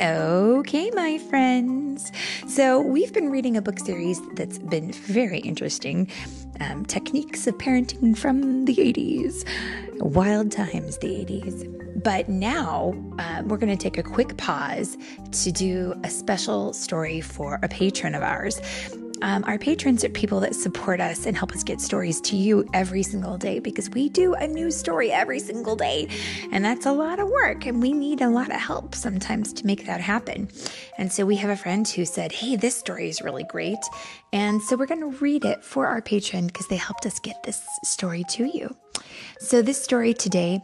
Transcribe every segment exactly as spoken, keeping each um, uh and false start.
Okay, my friends. So we've been reading a book series that's been very interesting. Um, Techniques of Parenting from the eighties. Wild times, the eighties. But now uh, we're going to take a quick pause to do a special story for a patron of ours. Um, our patrons are people that support us and help us get stories to you every single day, because we do a new story every single day, and that's a lot of work, and we need a lot of help sometimes to make that happen. And so we have a friend who said, hey, this story is really great, and so we're going to read it for our patron because they helped us get this story to you. So this story today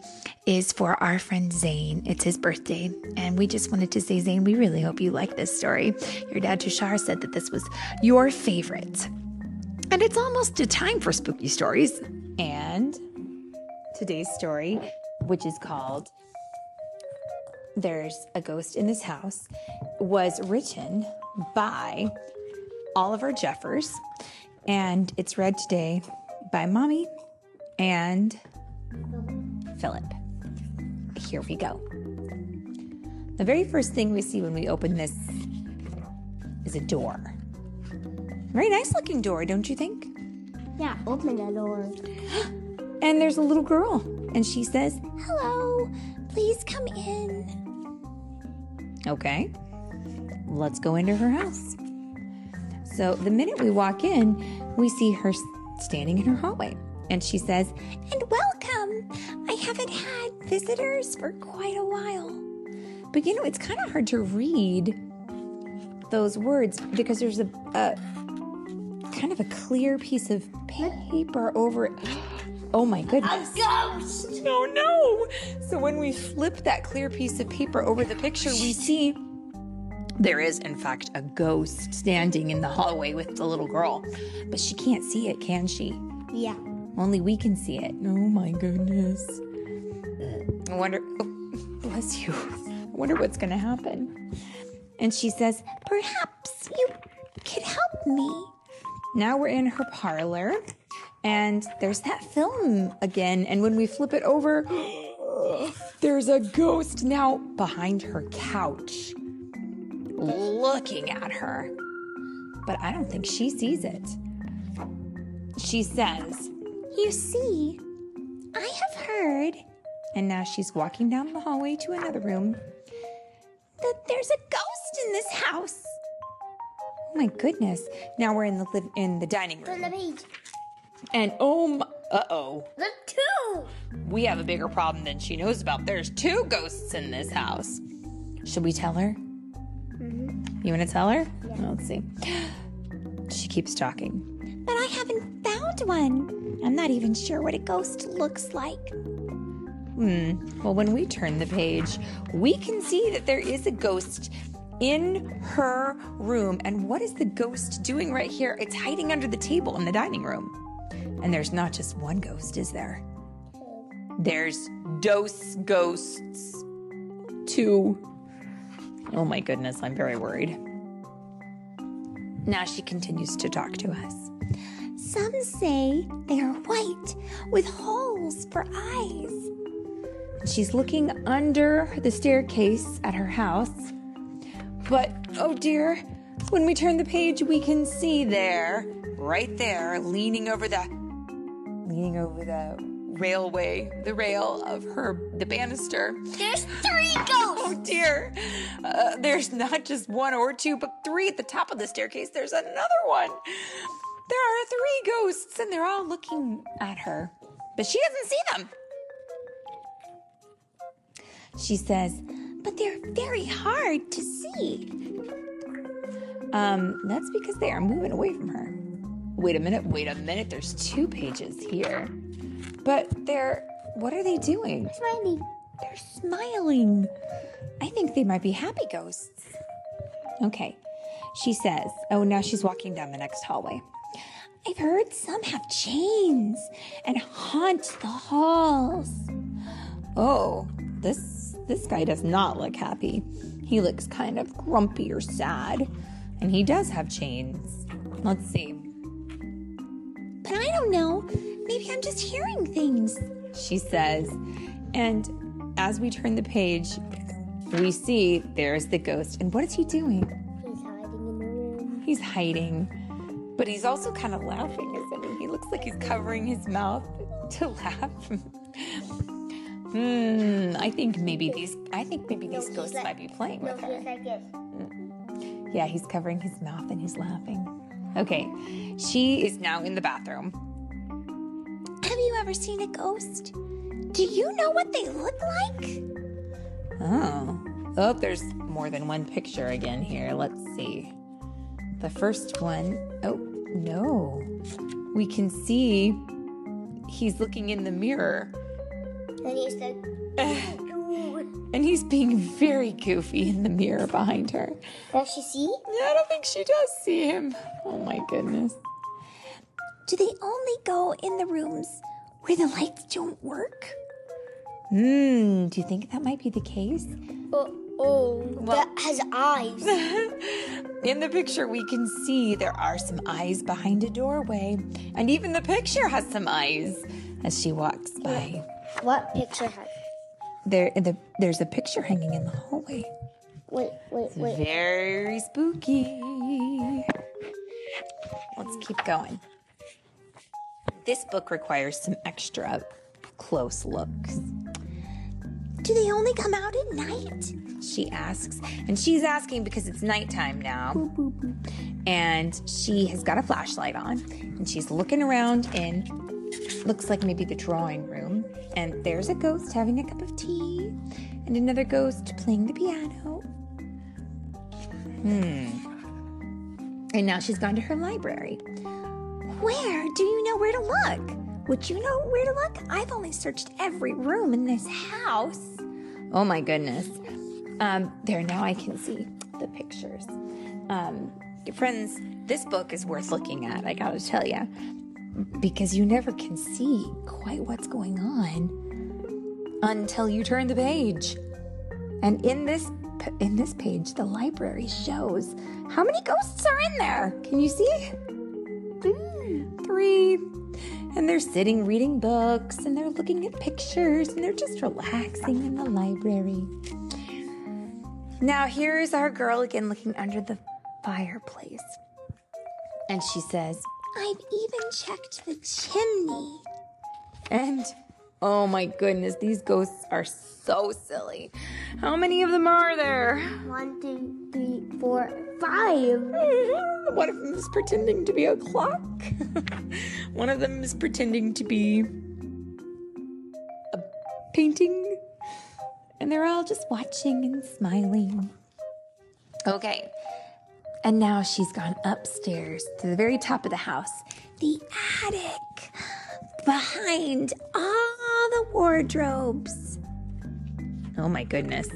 is for our friend Zane. It's his birthday, and we just wanted to say, Zane, we really hope you like this story. Your dad, Tushar, said that this was your favorite. And it's almost a time for spooky stories. And today's story, which is called There's a Ghost in This House, was written by Oliver Jeffers, and it's read today by Mommy and Philip. Here we go. The very first thing we see when we open this is a door. Very nice looking door, don't you think? Yeah, open the door. And there's a little girl, and she says, hello, please come in. Okay, let's go into her house. So the minute we walk in, we see her standing in her hallway. And she says, and welcome. I haven't had visitors for quite a while. But you know, it's kind of hard to read those words because there's a, a kind of a clear piece of paper over it. Oh my goodness. A ghost! Oh no! So when we flip that clear piece of paper over the picture, we see there is, in fact, a ghost standing in the hallway with the little girl. But she can't see it, can she? Yeah. Only we can see it. Oh my goodness. I wonder, oh, bless you. I wonder what's going to happen. And she says, perhaps you can help me. Now we're in her parlor, and there's that film again. And when we flip it over, there's a ghost now behind her couch looking at her. But I don't think she sees it. She says, you see, I have heard, and now she's walking down the hallway to another room, that there's a ghost in this house. Oh my goodness. Now we're in the li- in the dining room. And oh, my, uh-oh. There's two. We have a bigger problem than she knows about. There's two ghosts in this house. Should we tell her? Mm-hmm. You want to tell her? Yeah. Well, let's see. She keeps talking. But I haven't found one. I'm not even sure what a ghost looks like. Hmm. Well, when we turn the page, we can see that there is a ghost in her room. And what is the ghost doing right here? It's hiding under the table in the dining room. And there's not just one ghost, is there? There's dos ghosts. Two. Oh my goodness, I'm very worried. Now she continues to talk to us. Some say they are white with holes for eyes. She's looking under the staircase at her house. But, oh dear, when we turn the page, we can see there, right there, leaning over the, leaning over the railway, the rail of her, the banister. There's three ghosts! Oh dear. Uh, there's not just one or two, but three at the top of the staircase. There's another one. There are three ghosts, and they're all looking at her, but she doesn't see them. She says, but they're very hard to see. Um, that's because they are moving away from her. Wait a minute, wait a minute. There's two pages here, but they're, what are they doing? Smiling. They're smiling. I think they might be happy ghosts. Okay. She says, oh, now she's walking down the next hallway. I've heard some have chains and haunt the halls. Oh, this this guy does not look happy. He looks kind of grumpy or sad. And he does have chains. Let's see. But I don't know. Maybe I'm just hearing things, she says. And as we turn the page, we see there's the ghost. And what is he doing? He's hiding in the room. He's hiding. But he's also kind of laughing, isn't he? He looks like he's covering his mouth to laugh. Hmm, I think maybe these I think maybe no, these ghosts like, might be playing no, with her. Like this. Yeah, he's covering his mouth and he's laughing. Okay, she is now in the bathroom. Have you ever seen a ghost? Do you know what they look like? Oh. Oh, there's more than one picture again here. Let's see. The first one. Oh, no. We can see he's looking in the mirror. And he's like, and he's being very goofy in the mirror behind her. Does she see? I don't think she does see him. Oh my goodness. Do they only go in the rooms where the lights don't work? Hmm, do you think that might be the case? Oh, oh well, that has eyes. In the picture, we can see there are some eyes behind a doorway. And even the picture has some eyes as she walks by. What picture has? There, the, there's a picture hanging in the hallway. Wait, wait, it's wait. Very spooky. Let's keep going. This book requires some extra close looks. Do they only come out at night? She asks. And she's asking because it's nighttime now. Boop, boop, boop. And she has got a flashlight on. And she's looking around in, looks like maybe the drawing room. And there's a ghost having a cup of tea. And another ghost playing the piano. Hmm. And now she's gone to her library. Where do you know where to look? Would you know where to look? I've only searched every room in this house. Oh my goodness. Um, there, now I can see the pictures. Um, friends, this book is worth looking at, I gotta tell you. Because you never can see quite what's going on until you turn the page. And in this in this page, the library shows how many ghosts are in there. Can you see? Three. And they're sitting reading books, and they're looking at pictures, and they're just relaxing in the library. Now here is our girl again looking under the fireplace. And she says, I've even checked the chimney. And, oh my goodness, these ghosts are so silly. How many of them are there? One, two, three, four, five. One of them is pretending to be a clock. One of them is pretending to be a painting. And they're all just watching and smiling. Okay. And now she's gone upstairs to the very top of the house, the attic, behind all the wardrobes. Oh my goodness.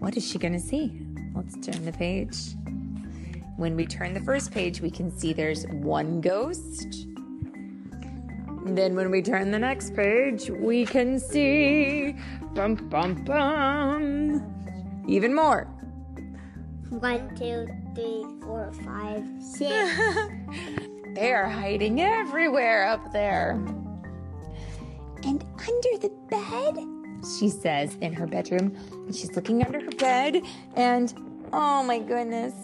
What is she going to see? Let's turn the page. When we turn the first page, we can see there's one ghost. Then when we turn the next page, we can see, bum, bum, bum, even more. One, two, three, four, five, six. They are hiding everywhere up there. And under the bed, she says, in her bedroom. And she's looking under her bed. And, oh my goodness.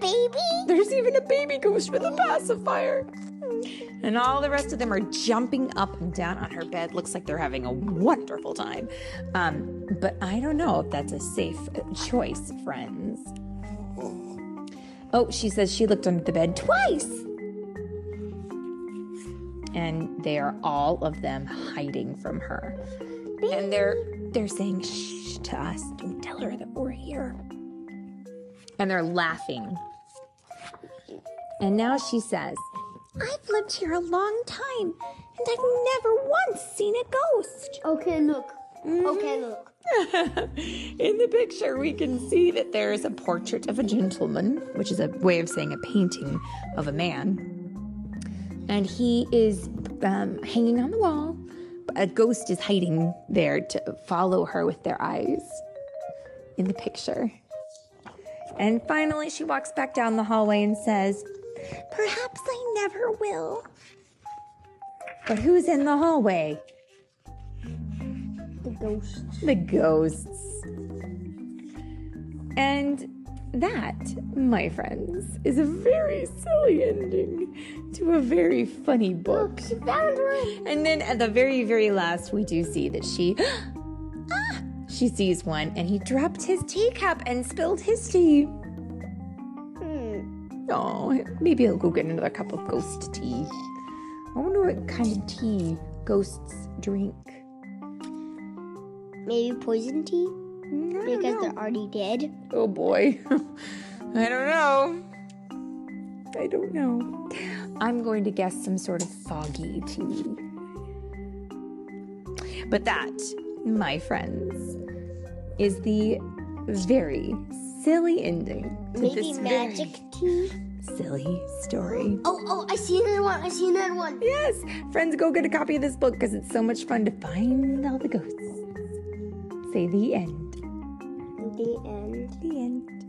Baby. There's even a baby ghost with a pacifier. And all the rest of them are jumping up and down on her bed. Looks like they're having a wonderful time. Um, but I don't know if that's a safe choice, friends. Oh, she says she looked under the bed twice. And they are all of them hiding from her. Baby. And they're they're saying, shh, to us. Don't tell her that we're here. And they're laughing. And now she says, I've lived here a long time, and I've never once seen a ghost. Okay, look. Mm-hmm. Okay, look. In the picture, we can see that there is a portrait of a gentleman, which is a way of saying a painting of a man. And he is um, hanging on the wall. A ghost is hiding there to follow her with their eyes in the picture. And finally, she walks back down the hallway and says, perhaps I never will. But who's in the hallway? The ghosts. The ghosts. And that, my friends, is a very silly ending to a very funny book. Oh, she found one. And then at the very, very last, we do see that she... ah, she sees one, and he dropped his teacup and spilled his tea. Mm. Oh, maybe he'll go get another cup of ghost tea. I wonder what kind of tea ghosts drink. Maybe poison tea? I because they're already dead. Oh boy. I don't know. I don't know. I'm going to guess some sort of foggy tea. But that, my friends, is the very silly ending to Maybe this magic tea? Silly story. Oh, oh, I see another one. I see another one. Yes. Friends, go get a copy of this book because it's so much fun to find all the ghosts. Say the end. The end. The end.